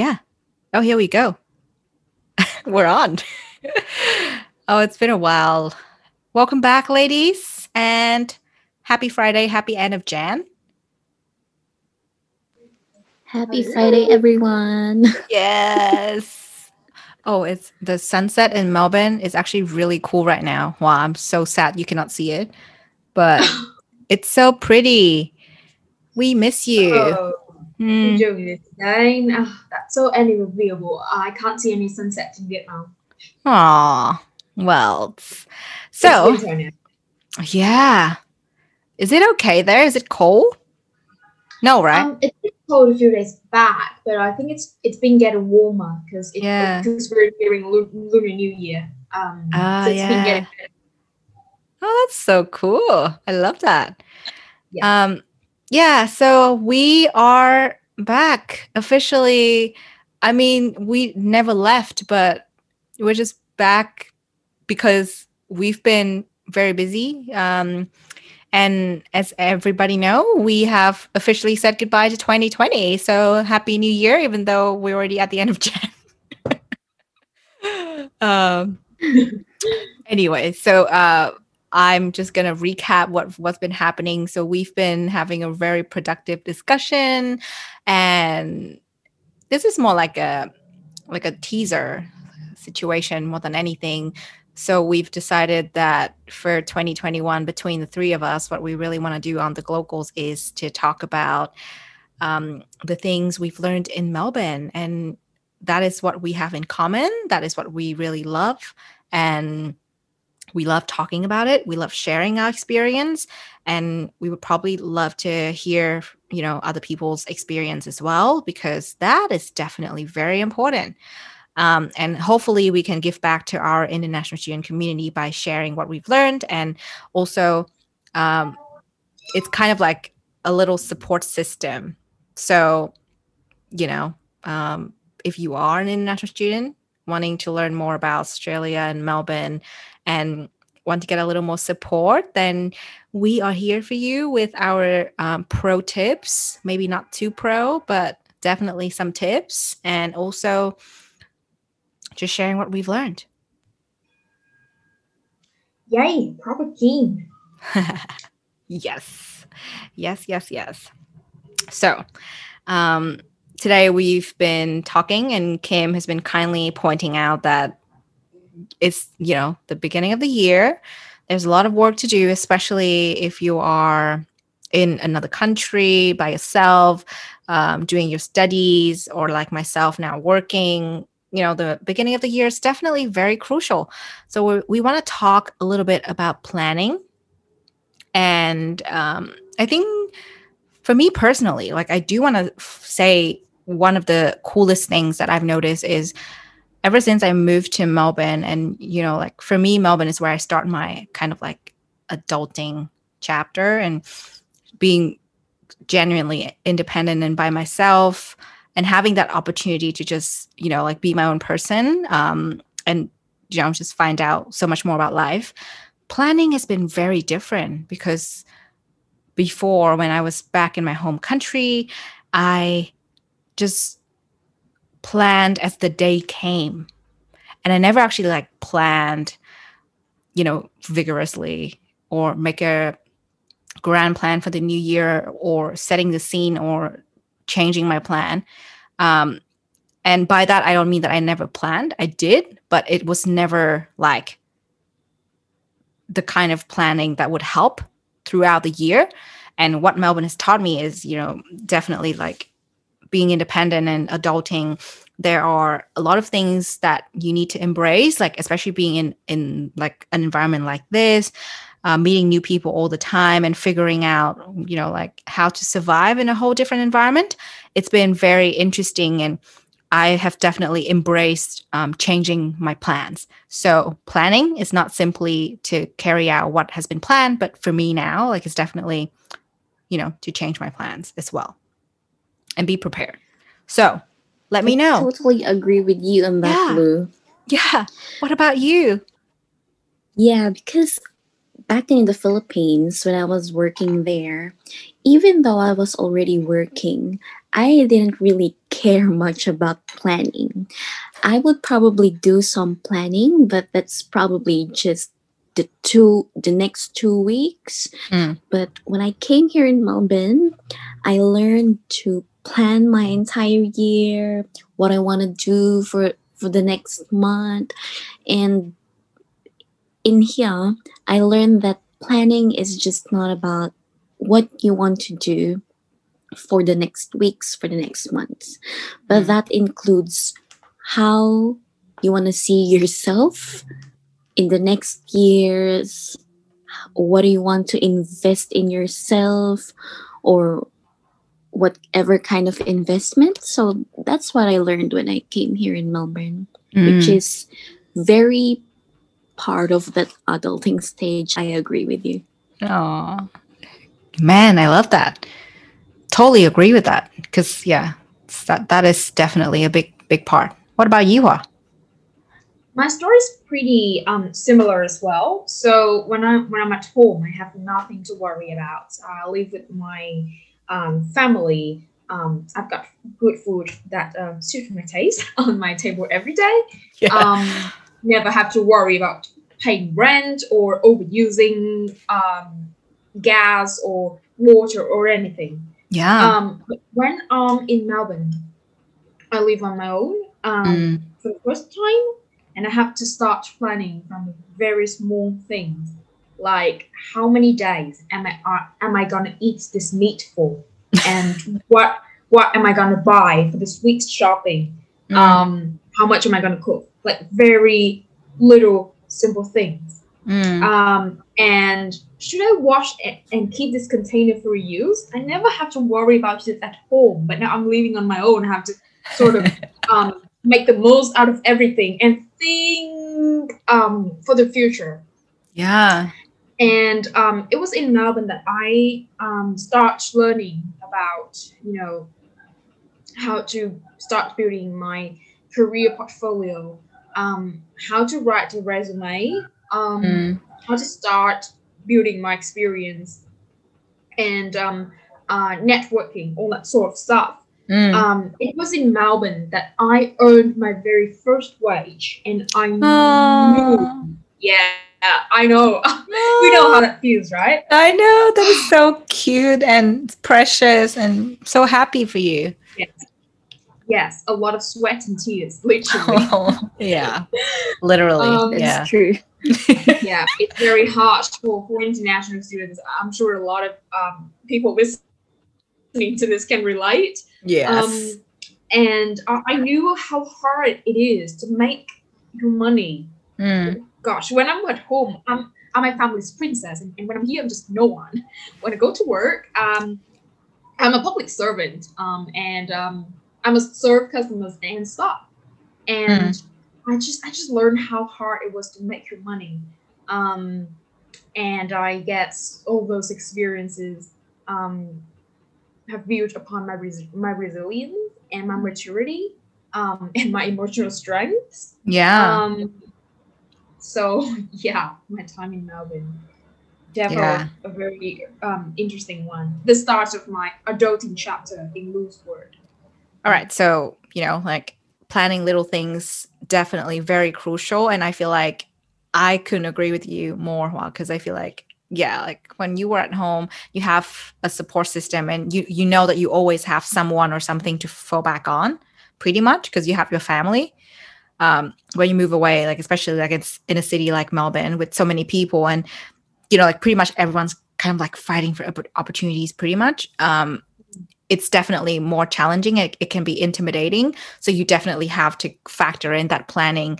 Yeah. Oh, here we go. We're on. Oh, it's been a while. Welcome back, ladies, and happy Friday, happy end of Jan. Happy Friday, everyone. Yes. Oh, it's the sunset in Melbourne is actually really cool right now. Wow, I'm so sad you cannot see it, but it's so pretty. We miss you. Oh, I'm doing this again. Oh, that's so unbelievable. I can't see any sunsets in Vietnam. Aw, well, so yeah. Is it okay there? Is it cold? No, right? It's cold a few days back, but I think it's been getting warmer because we're during Lunar New Year. Been getting better. Oh, that's so cool. I love that. Yeah. Yeah, so we are back officially. I mean, we never left, but we're just back because we've been very busy. And as everybody know, we have officially said goodbye to 2020. So happy new year, even though we're already at the end of Jan. Anyway, so I'm just going to recap what's been happening. So we've been having a very productive discussion. And this is more like a teaser situation more than anything. So we've decided that for 2021, between the three of us, what we really want to do on the glocals is to talk about the things we've learned in Melbourne. And that is what we have in common. That is what we really love. And we love talking about it. We love sharing our experience. And we would probably love to hear, you know, other people's experience as well, because that is definitely very important. And hopefully we can give back to our international student community by sharing what we've learned. And also, it's kind of like a little support system. So, you know, if you are an international student wanting to learn more about Australia and Melbourne and want to get a little more support, then we are here for you with our pro tips, maybe not too pro, but definitely some tips. And also, just sharing what we've learned. Yay, proper team. Yes. So today we've been talking and Kim has been kindly pointing out that it's, you know, the beginning of the year. There's a lot of work to do, especially if you are in another country by yourself, doing your studies, or like myself now working. You know, the beginning of the year is definitely very crucial. So we want to talk a little bit about planning. And I think for me personally, like I do want to say one of the coolest things that I've noticed is ever since I moved to Melbourne and, you know, like for me, Melbourne is where I start my kind of like adulting chapter and being genuinely independent and by myself. And having that opportunity to just, you know, like be my own person and, you know, just find out so much more about life. Planning has been very different because before when I was back in my home country, I just planned as the day came. And I never actually like planned, you know, vigorously or make a grand plan for the new year or setting the scene or changing my plan. And by that, I don't mean that I never planned. I did, but it was never like the kind of planning that would help throughout the year. And what Melbourne has taught me is, you know, definitely like being independent and adulting. There are a lot of things that you need to embrace, like especially being in like an environment like this, meeting new people all the time and figuring out, you know, like how to survive in a whole different environment. It's been very interesting and I have definitely embraced changing my plans. So planning is not simply to carry out what has been planned, but for me now, like it's definitely, you know, to change my plans as well and be prepared. So let me know. I totally agree with you on that, Lu. Yeah. What about you? Yeah, because back in the Philippines, when I was working there, even though I was already working, I didn't really care much about planning. I would probably do some planning, but that's probably just the next 2 weeks. But when I came here in Melbourne, I learned to plan my entire year, what I want to do for the next month. And in here, I learned that planning is just not about what you want to do for the next weeks, for the next months, but that includes how you want to see yourself in the next years. What do you want to invest in yourself, or whatever kind of investment? So that's what I learned when I came here in Melbourne, which is very part of that adulting stage. I agree with you. Oh, man, I love that. Totally agree with that, because yeah, that is definitely a big part. What about you, Hoa? My story is pretty similar as well. So when I'm at home, I have nothing to worry about. I live with my family. I've got good food that suits my taste on my table every day. Yeah. Never have to worry about paying rent or overusing gas or water or anything. Yeah. But when I'm in Melbourne, I live on my own for the first time, and I have to start planning from very small things, like how many days am I gonna eat this meat for, and what am I gonna buy for this week's shopping? How much am I gonna cook? Like very little simple things. And should I wash it and keep this container for reuse? I never have to worry about it at home, but now I'm living on my own. I have to sort of make the most out of everything and think for the future. Yeah. And it was in Melbourne that I start learning about, how to start building my career portfolio, how to write a resume, how to start building my experience, and networking, all that sort of stuff. It was in Melbourne that I earned my very first wage, and I knew. Yeah, I know. We know how that feels, right? I know. That is so cute and precious, and so happy for you. Yes, a lot of sweat and tears, literally. Oh, yeah, literally. It's true. Yeah, it's very hard for international students. I'm sure a lot of people listening to this can relate. Yes. And I knew how hard it is to make your money. Gosh, when I'm at home, I'm my family's princess. And when I'm here, I'm just no one. When I go to work, I'm a public servant. I must serve customers and staff, and I just learned how hard it was to make your money, and I guess all those experiences have built upon my resilience and my maturity and my emotional strength. Yeah. So yeah, my time in Melbourne developed a very interesting one. The start of my adulting chapter in Lu's word. All right. So, like planning little things, definitely very crucial. And I feel like I couldn't agree with you more, Hoa, because I feel like, yeah, like when you were at home, you have a support system, and you know that you always have someone or something to fall back on pretty much, because you have your family. When you move away, like especially like it's in a city like Melbourne with so many people, and, like pretty much everyone's kind of like fighting for opportunities pretty much. It's definitely more challenging. It can be intimidating. So you definitely have to factor in that planning,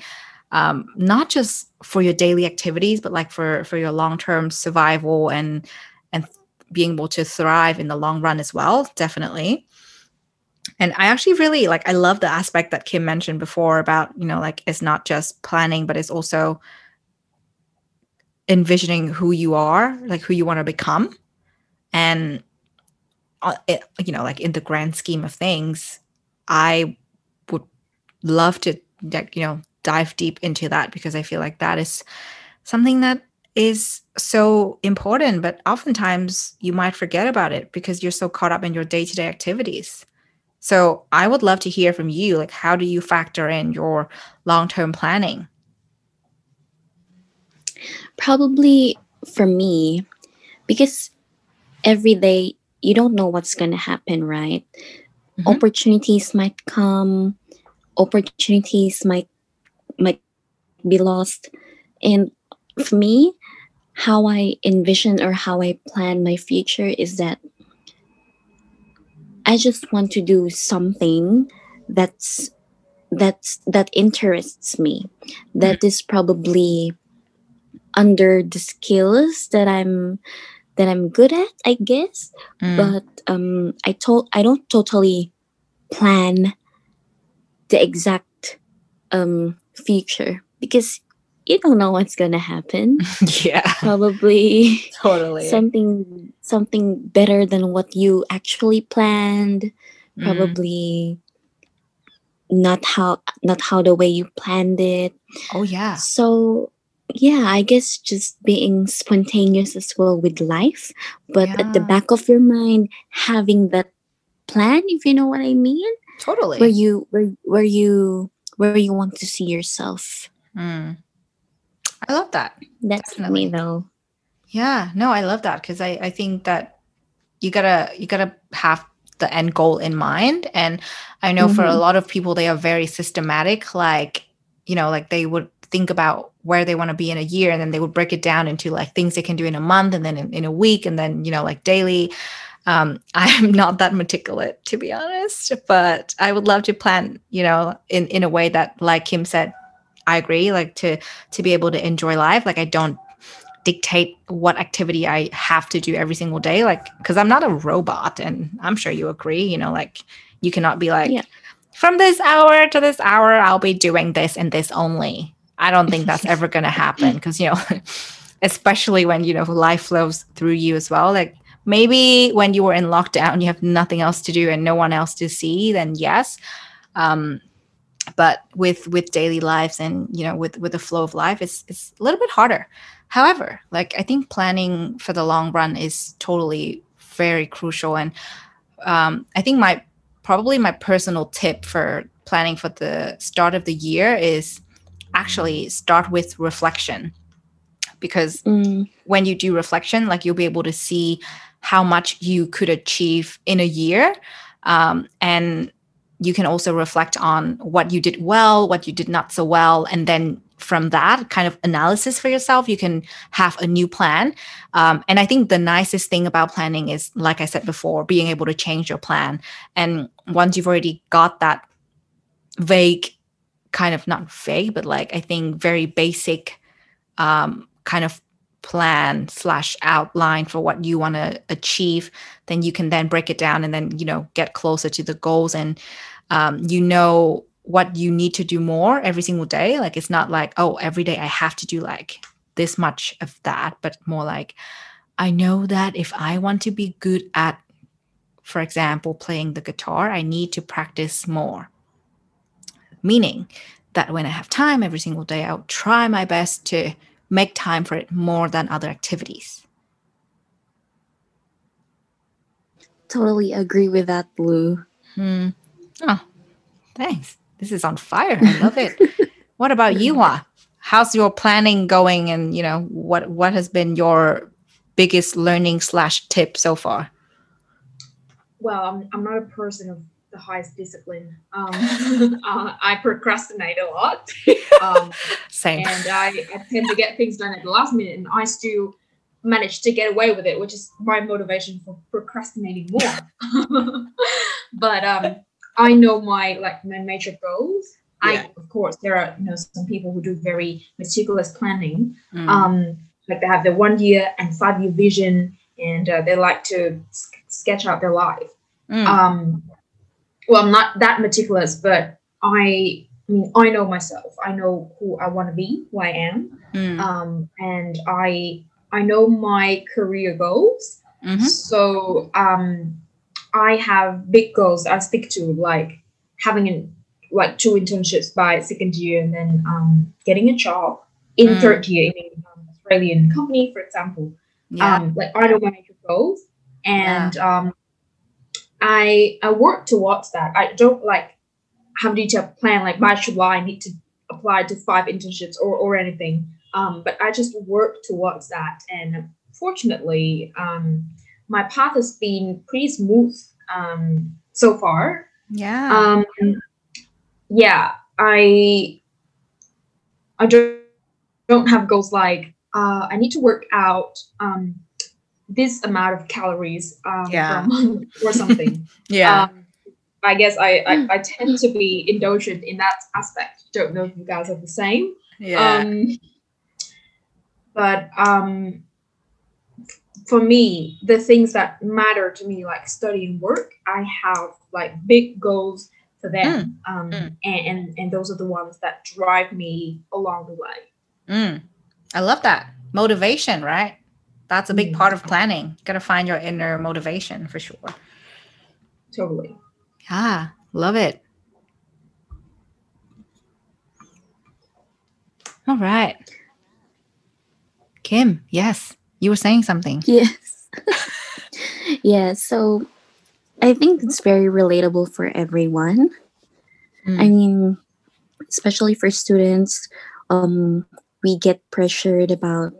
not just for your daily activities, but like for your long-term survival and being able to thrive in the long run as well, definitely. And I actually really I love the aspect that Kim mentioned before about, it's not just planning, but it's also envisioning who you are, like who you want to become. And in the grand scheme of things, I would love to, dive deep into that, because I feel like that is something that is so important, but oftentimes you might forget about it because you're so caught up in your day-to-day activities. So I would love to hear from you, like, how do you factor in your long-term planning? Probably for me, because every day you don't know what's going to happen, right? Mm-hmm. Opportunities might come, opportunities might be lost. And for me, how I envision or how I plan my future is that I just want to do something that interests me, that is probably under the skills that I'm good at, I guess. But I don't totally plan the exact future, because you don't know what's gonna happen. Yeah, probably. Totally. Something better than what you actually planned. Probably not how the way you planned it. Oh yeah. So yeah, I guess just being spontaneous as well with life, but at the back of your mind, having that plan, if you know what I mean. Totally. Where you want to see yourself. I love that. That's definitely me though. Yeah, no, I love that, because I think that you gotta have the end goal in mind. And I know for a lot of people, they are very systematic, like, you know, like they would think about where they want to be in a year, and then they would break it down into like things they can do in a month, and then in a week, and then, you know, like daily. I'm not that meticulous, to be honest, but I would love to plan, you know, in a way that, like Kim said, I agree, like to be able to enjoy life. Like I don't dictate what activity I have to do every single day. Like, cause I'm not a robot, and I'm sure you agree, you know, like you cannot be like from this hour to this hour, I'll be doing this and this only. I don't think that's ever going to happen. Cause you know, especially when, you know, life flows through you as well. Like maybe when you were in lockdown, you have nothing else to do and no one else to see, then yes. But with daily lives and, you know, with the flow of life, it's a little bit harder. However, like I think planning for the long run is totally very crucial. And I think my personal tip for planning for the start of the year is actually start with reflection. Because when you do reflection, like you'll be able to see how much you could achieve in a year. And you can also reflect on what you did well, what you did not so well. And then from that kind of analysis for yourself, you can have a new plan. And I think the nicest thing about planning is, like I said before, being able to change your plan. And once you've already got that vague, kind of not vague, but like I think very basic kind of plan / outline for what you want to achieve, then you can then break it down and then, you know, get closer to the goals. And you know what you need to do more every single day. Like it's not like, oh, every day I have to do like this much of that, but more like I know that if I want to be good at, for example, playing the guitar, I need to practice more, meaning that when I have time every single day, I'll try my best to make time for it more than other activities. Totally agree with that, Lu. Oh, thanks. This is on fire. I love it. What about you, Hoa? How's your planning going? And, you know, what has been your biggest learning / tip so far? Well, I'm not a person of the highest discipline. I procrastinate a lot. Same. And I tend to get things done at the last minute, and I still manage to get away with it, which is my motivation for procrastinating more. But I know my major goals. Yeah. Of course, there are, you know, some people who do very meticulous planning. Like they have their 1 year and 5 year vision, and they like to sketch out their life. Well, I'm not that meticulous, but I mean, I know myself. I know who I want to be, who I am. And I know my career goals. So I have big goals I stick to, like having like 2 internships by 2nd year, and then getting a job in 3rd year in an Australian company, for example. Like I know my major goals, and I work towards that. I don't like have detailed plan like by July I need to apply to 5 internships or anything. But I just work towards that, and fortunately, my path has been pretty smooth so far. Yeah. Yeah, I don't have goals like I need to work out this amount of calories for a month or something. Yeah. I guess I tend to be indulgent in that aspect. Don't know if you guys are the same. Yeah. But for me, the things that matter to me, like study and work, I have like big goals for them. And those are the ones that drive me along the way. I love that. Motivation, right? That's a big part of planning. Got to find your inner motivation for sure. Totally. Yeah, love it. All right. Kim, yes, you were saying something. Yes. Yeah, so I think it's very relatable for everyone. I mean, especially for students, we get pressured about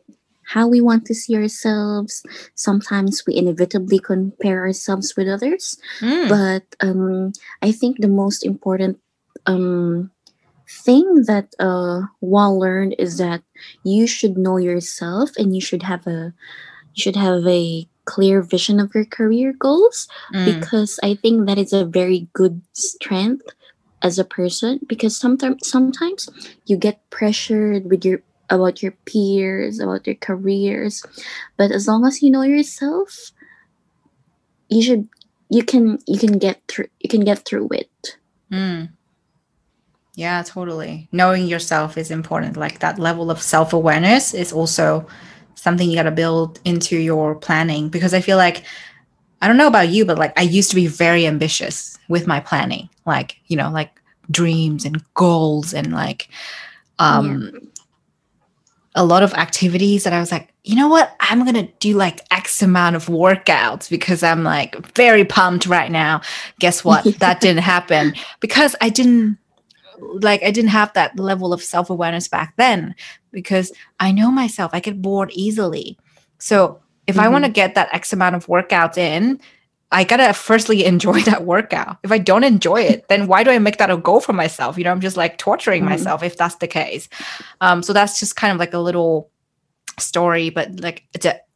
how we want to see ourselves. Sometimes we inevitably compare ourselves with others. But I think the most important thing that Wall learned is that you should know yourself, and you should have a clear vision of your career goals, because I think that is a very good strength as a person, because sometimes you get pressured with about your peers, about your careers. But as long as you know yourself, you can get through it. Yeah, totally. Knowing yourself is important. Like that level of self-awareness is also something you got to build into your planning, because I feel like, I don't know about you, but like I used to be very ambitious with my planning, like, you know, like dreams and goals and like a lot of activities that I was like, you know what, I'm going to do like X amount of workouts because I'm like very pumped right now. Guess what? That didn't happen because I didn't have that level of self-awareness back then, because I know myself, I get bored easily. So if I want to get that X amount of workouts in, I got to firstly enjoy that workout. If I don't enjoy it, then why do I make that a goal for myself? You know, I'm just like torturing myself if that's the case. So that's just kind of like a little story, but like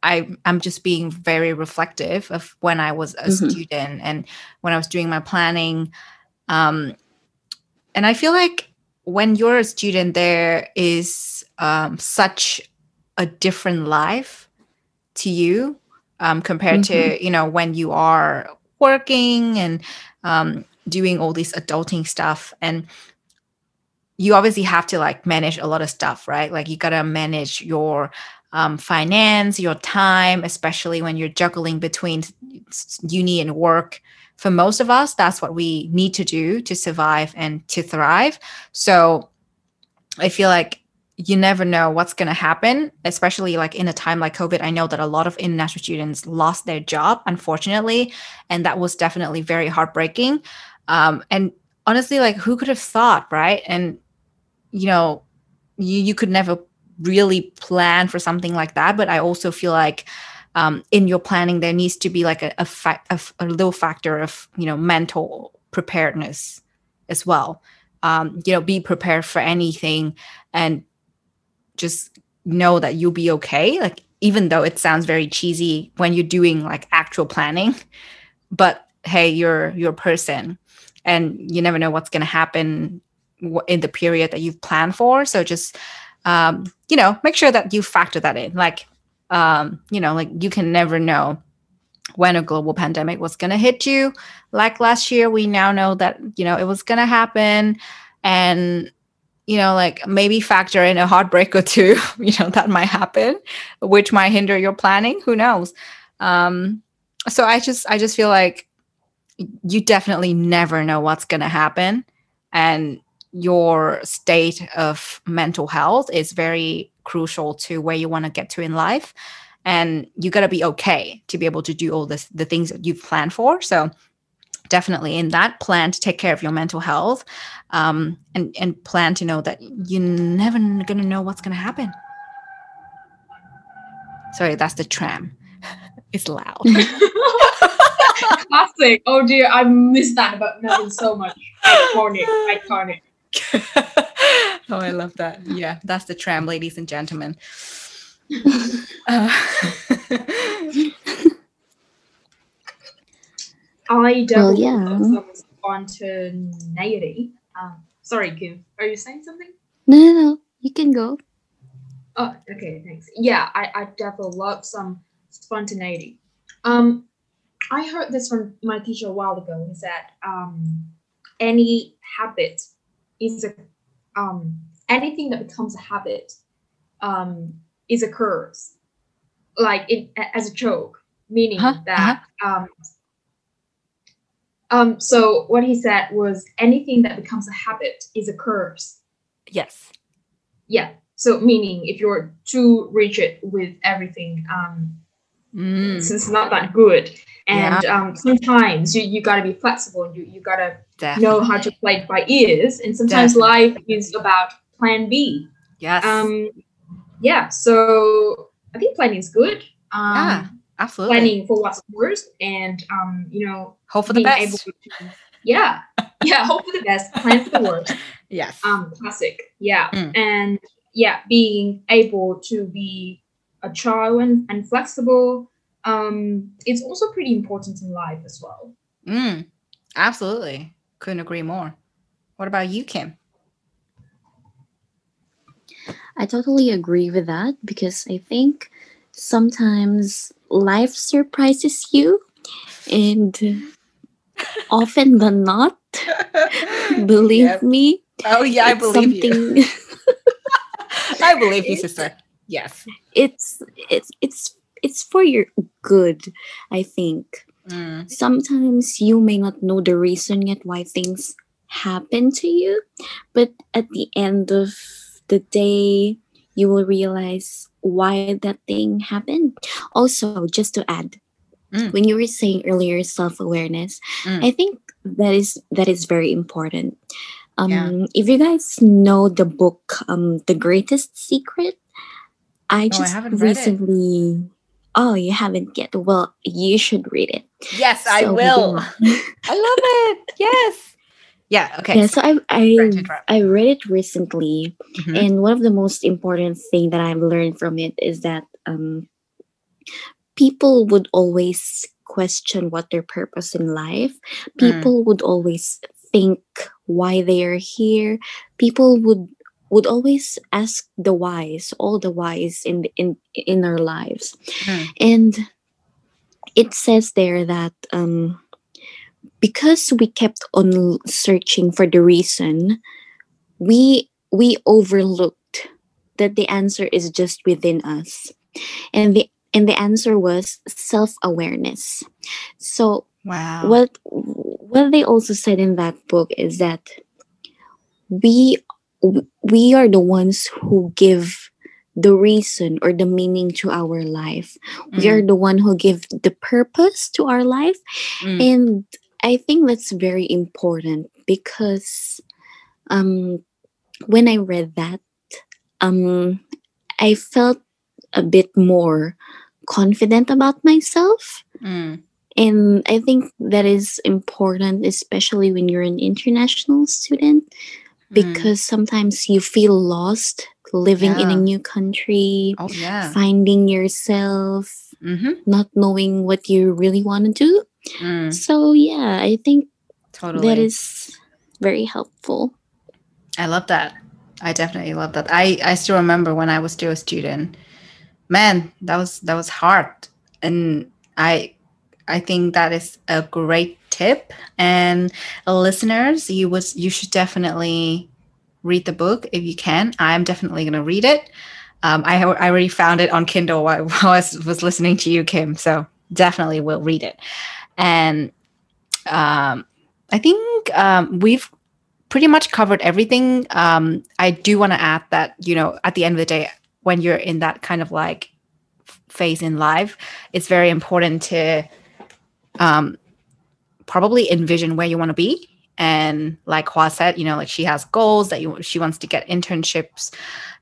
I'm just being very reflective of when I was a student and when I was doing my planning. And I feel like when you're a student, there is such a different life to you compared to, you know, when you are working and doing all this adulting stuff. And you obviously have to like manage a lot of stuff, right? Like you got to manage your finance, your time, especially when you're juggling between uni and work. For most of us, that's what we need to do to survive and to thrive. So I feel like you never know what's going to happen, especially like in a time like COVID. I know that a lot of international students lost their job, unfortunately, and that was definitely very heartbreaking. And honestly, like who could have thought, right? And, you know, you could never really plan for something like that. But I also feel like in your planning, there needs to be like a little factor of, you know, mental preparedness as well. You know, be prepared for anything and just know that you'll be okay. Like, even though it sounds very cheesy when you're doing like actual planning, but hey, you're a person and you never know what's going to happen in the period that you've planned for. So just, you know, make sure that you factor that in. Like, you know, like you can never know when a global pandemic was going to hit you. Like last year, we now know that, you know, it was going to happen, and, you know, like maybe factor in a heartbreak or two, you know, that might happen, which might hinder your planning. Who knows? So I just feel like you definitely never know what's going to happen, and your state of mental health is very crucial to where you want to get to in life, and you got to be okay to be able to do all the things that you've planned for. So definitely in that. Plan to take care of your mental health, and plan to know that you're never going to know what's going to happen. Sorry, that's the tram. It's loud. Classic. Oh dear, I missed that about nothing so much. Iconic. Oh, I love that. Yeah, that's the tram, ladies and gentlemen. I don't spontaneity. Sorry, Kim, are you saying something? No, you can go. Oh, okay, thanks. Yeah, I definitely love some spontaneity. I heard this from my teacher a while ago. He said, any habit is a anything that becomes a habit is a curse, like it as a joke, meaning that. So what he said was anything that becomes a habit is a curse. Yes. Yeah. So meaning if you're too rigid with everything, it's not that good. And sometimes you gotta be flexible. You gotta know how to play it by ears. And sometimes life is about plan B. Yes. Yeah. So I think planning is good. Absolutely. Planning for what's worse, and hope for the best. Hope for the best, plan for the worst. Yes. Classic. Yeah. And being able to be a child and flexible. It's also pretty important in life as well. Absolutely. Couldn't agree more. What about you, Kim? I totally agree with that, because I think sometimes life surprises you, and often than not, believe me. Oh yeah, I believe you. I believe you, sister. Yes. It's for your good, I think. Sometimes you may not know the reason yet why things happen to you, but at the end of the day, you will realize why that thing happened. Also, just to add, when you were saying earlier self-awareness, I think that is very important. If you guys know the book, The Greatest Secret, I haven't read it recently. Oh, you haven't yet? Well, you should read it. Yes, so I will. I love it. Yes. Yeah. Okay. Yeah, so I read it recently, and one of the most important thing that I've learned from it is that people would always question what their purpose in life. People would always think why they are here. People would always ask the whys, all the whys in our lives, and it says there that. Because we kept on searching for the reason, we overlooked that the answer is just within us, and the answer was self-awareness. So wow. What they also said in that book is that we are the ones who give the reason or the meaning to our life. We are the one who give the purpose to our life, and I think that's very important, because when I read that, I felt a bit more confident about myself. And I think that is important, especially when you're an international student, because sometimes you feel lost living in a new country, finding yourself, not knowing what you really want to do. So yeah, I think that is very helpful. I love that. I definitely love that. I still remember when I was still a student. Man, that was hard. And I think that is a great tip. And listeners, you should definitely read the book if you can. I'm definitely going to read it. I already found it on Kindle while I was listening to you, Kim. So definitely will read it. And I think we've pretty much covered everything. I do want to add that, at the end of the day, when you're in that kind of like phase in life, it's very important to probably envision where you want to be. And like Hoa said, you know, like she has goals that she wants to get internships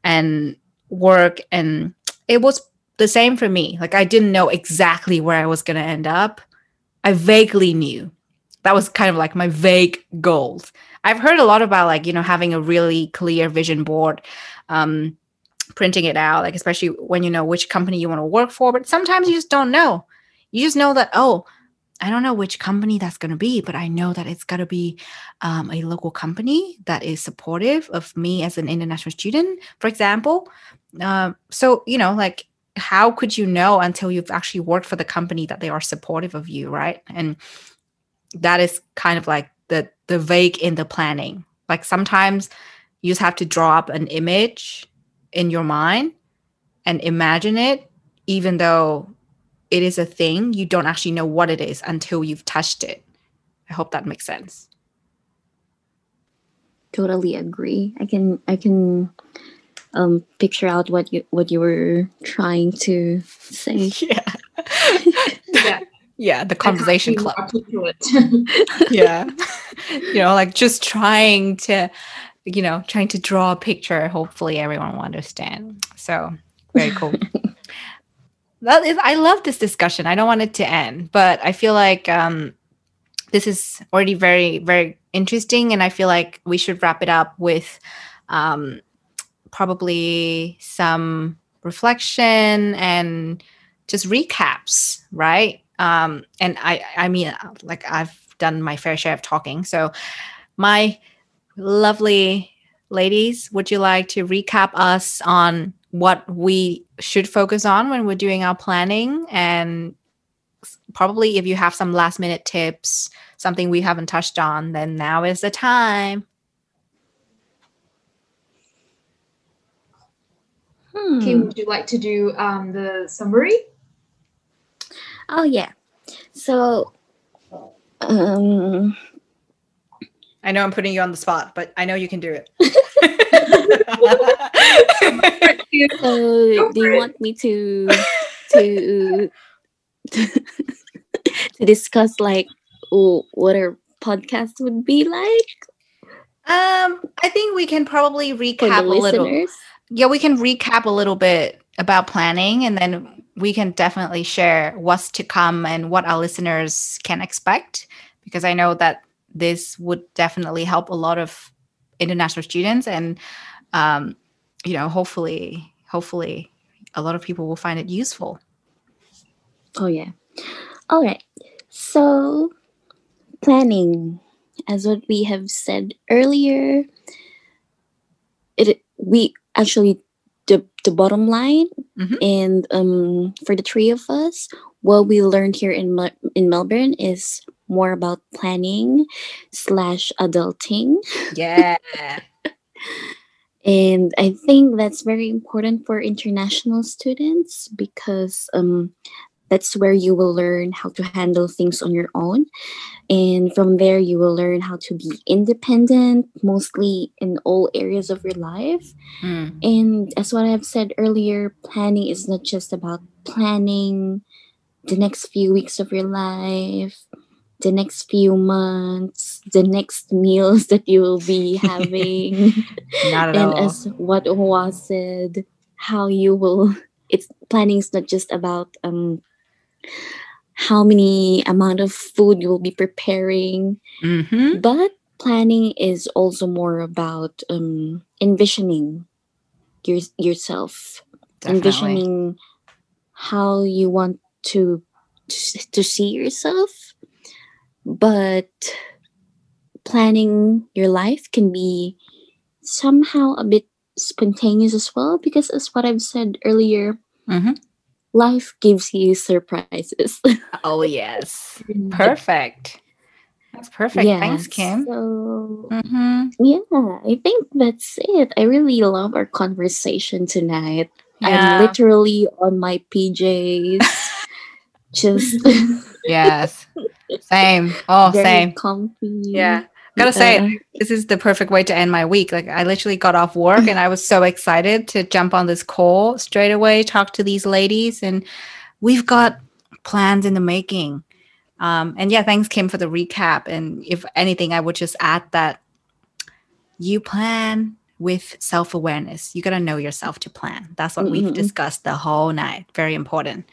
and work. And it was the same for me. Like I didn't know exactly where I was going to end up. I vaguely knew. That was kind of like my vague goals. I've heard a lot about like, you know, having a really clear vision board, printing it out, like especially when you know which company you want to work for. But sometimes you just don't know. You just know that, oh, I don't know which company that's going to be, but I know that it's got to be a local company that is supportive of me as an international student, for example. So, you know, like how could you know until you've actually worked for the company that they are supportive of you, right? And that is kind of like the vague in the planning. Like sometimes you just have to draw up an image in your mind and imagine it, even though it is a thing, you don't actually know what it is until you've touched it. I hope that makes sense. Totally agree. I can picture out what you were trying to say. Yeah. Yeah. Yeah, the conversation club. Yeah. You know, like just trying to draw a picture. Hopefully everyone will understand. So very cool. I love this discussion. I don't want it to end, but I feel like this is already very, very interesting. And I feel like we should wrap it up with probably some reflection and just recaps, right? And I mean, like I've done my fair share of talking. So my lovely ladies, would you like to recap us on what we should focus on when we're doing our planning? And probably if you have some last minute tips, something we haven't touched on, then now is the time. Kim, would you like to do the summary? Oh, yeah. So, I know I'm putting you on the spot, but I know you can do it. So, do you want me to discuss like what our podcast would be like? I think we can probably recap a little. Yeah, we can recap a little bit about planning, and then we can definitely share what's to come and what our listeners can expect, because I know that this would definitely help a lot of international students, and you know, hopefully a lot of people will find it useful. Oh yeah. All right. So planning, as what we have said earlier, the bottom line, and for the three of us, what we learned here in Melbourne is more about planning / adulting. Yeah. And I think that's very important for international students, because that's where you will learn how to handle things on your own. And from there, you will learn how to be independent, mostly in all areas of your life. And as what I've said earlier, planning is not just about planning the next few weeks of your life, the next few months, the next meals that you will be having. Not at all. And as what Hoa said, planning is not just about how many amount of food you will be preparing, but planning is also more about envisioning yourself. Definitely. Envisioning how you want to see yourself. But planning your life can be somehow a bit spontaneous as well, because as what I've said earlier, life gives you surprises. Oh, yes. Perfect. That's perfect. Yeah, thanks, Kim. So, yeah, I think that's it. I really love our conversation tonight. Yeah. I'm literally on my PJs. Just... Yes. Same. Oh, very same. Comfy. Yeah. Gotta say, this is the perfect way to end my week. Like I literally got off work and I was so excited to jump on this call straight away, talk to these ladies, and we've got plans in the making. And yeah, thanks, Kim, for the recap. And if anything, I would just add that you plan with self-awareness. You got to know yourself to plan. That's what we've discussed the whole night. Very important.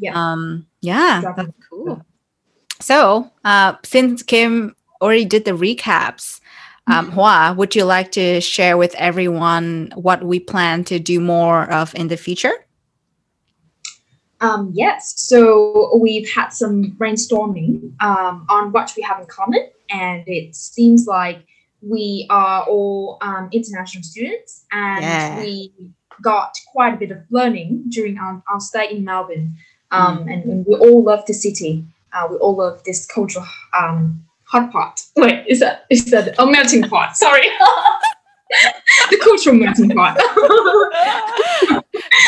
Yeah. That's cool. So since Kim already did the recaps, Hoa, would you like to share with everyone what we plan to do more of in the future? Yes. So we've had some brainstorming on what we have in common, and it seems like we are all international students, and we got quite a bit of learning during our stay in Melbourne. And we all love the city. We all love this cultural hot pot. Wait, is that a melting pot? Sorry. The cultural melting pot.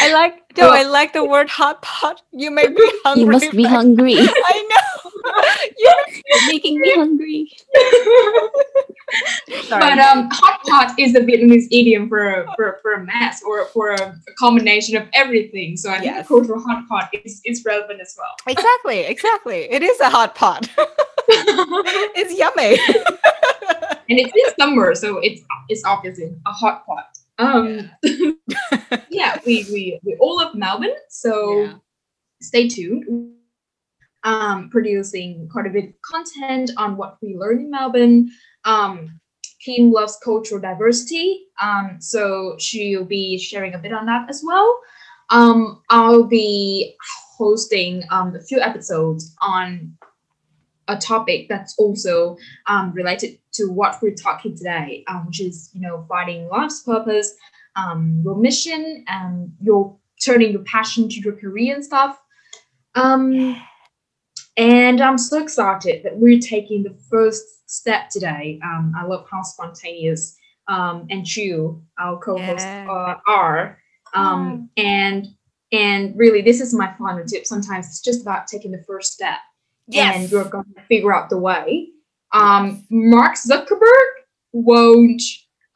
I like the word hot pot. You make me hungry. You must be hungry. I know. You're making me hungry. But hot pot is the Vietnamese idiom for a mess or for a combination of everything. So I think cultural hot pot is relevant as well. Exactly. It is a hot pot. It's yummy. And it is summer, so it's obviously a hot pot. We all love Melbourne, so stay tuned. Producing quite a bit of content on what we learn in Melbourne. Kim loves cultural diversity, so she'll be sharing a bit on that as well. I'll be hosting a few episodes on a topic that's also related to what we're talking today, which is, finding life's purpose, your mission, and your turning your passion to your career and stuff. And I'm so excited that we're taking the first step today. I love how spontaneous and Chu, our co-hosts, are. And really, this is my final tip. Sometimes it's just about taking the first step. Yes. And you're going to figure out the way. Mark Zuckerberg won't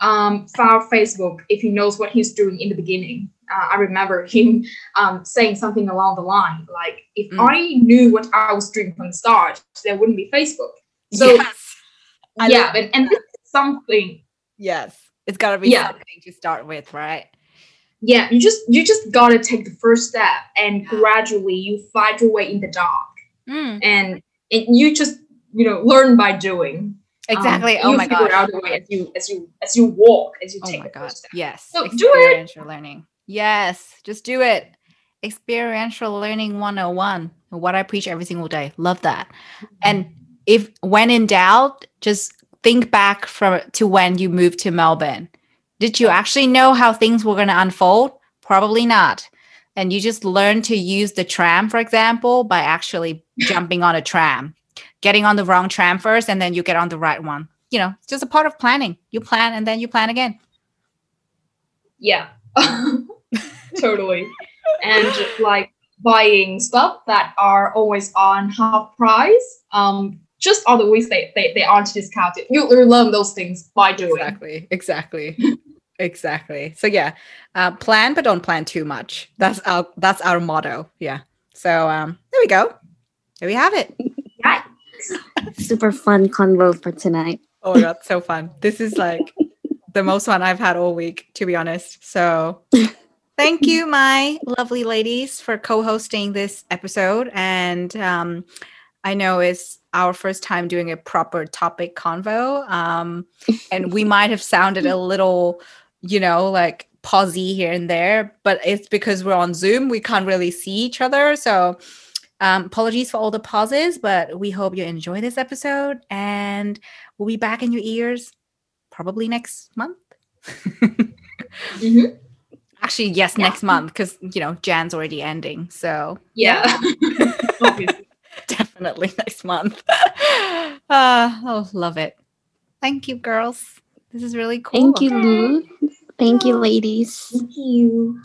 fire Facebook if he knows what he's doing in the beginning. I remember him saying something along the line, like, if I knew what I was doing from the start, there wouldn't be Facebook. So, and this is something. Yes, it's got to be something to start with, right? Yeah, you just got to take the first step, and gradually you fight your way in the dark. And you just, learn by doing. Exactly. Oh my God. You figure out the way as you walk, as you take the first step. Yes. So do it. Experiential learning. Yes. Just do it. Experiential learning 101. What I preach every single day. Love that. And when in doubt, just think back to when you moved to Melbourne. Did you actually know how things were going to unfold? Probably not. And you just learn to use the tram, for example, by actually jumping on a tram, getting on the wrong tram first, and then you get on the right one. It's just a part of planning. You plan and then you plan again. Yeah, totally. And buying stuff that are always on half price, just on the weeks they aren't discounted. You learn those things by doing. Exactly. Exactly. So plan, but don't plan too much. That's our motto. Yeah. So there we go. There we have it. Super fun convo for tonight. Oh my God, so fun. This is the most fun I've had all week, to be honest. So thank you, my lovely ladies, for co-hosting this episode. And I know it's our first time doing a proper topic convo. And we might have sounded a little pausey here and there, but it's because we're on Zoom. We can't really see each other. So apologies for all the pauses, but we hope you enjoy this episode, and we'll be back in your ears probably next month. Actually, yes, next month, because, Jan's already ending. So yeah. Obviously. Definitely next month. I'll love it. Thank you, girls. This is really cool. Thank you, Lu. Thank you, ladies. Thank you.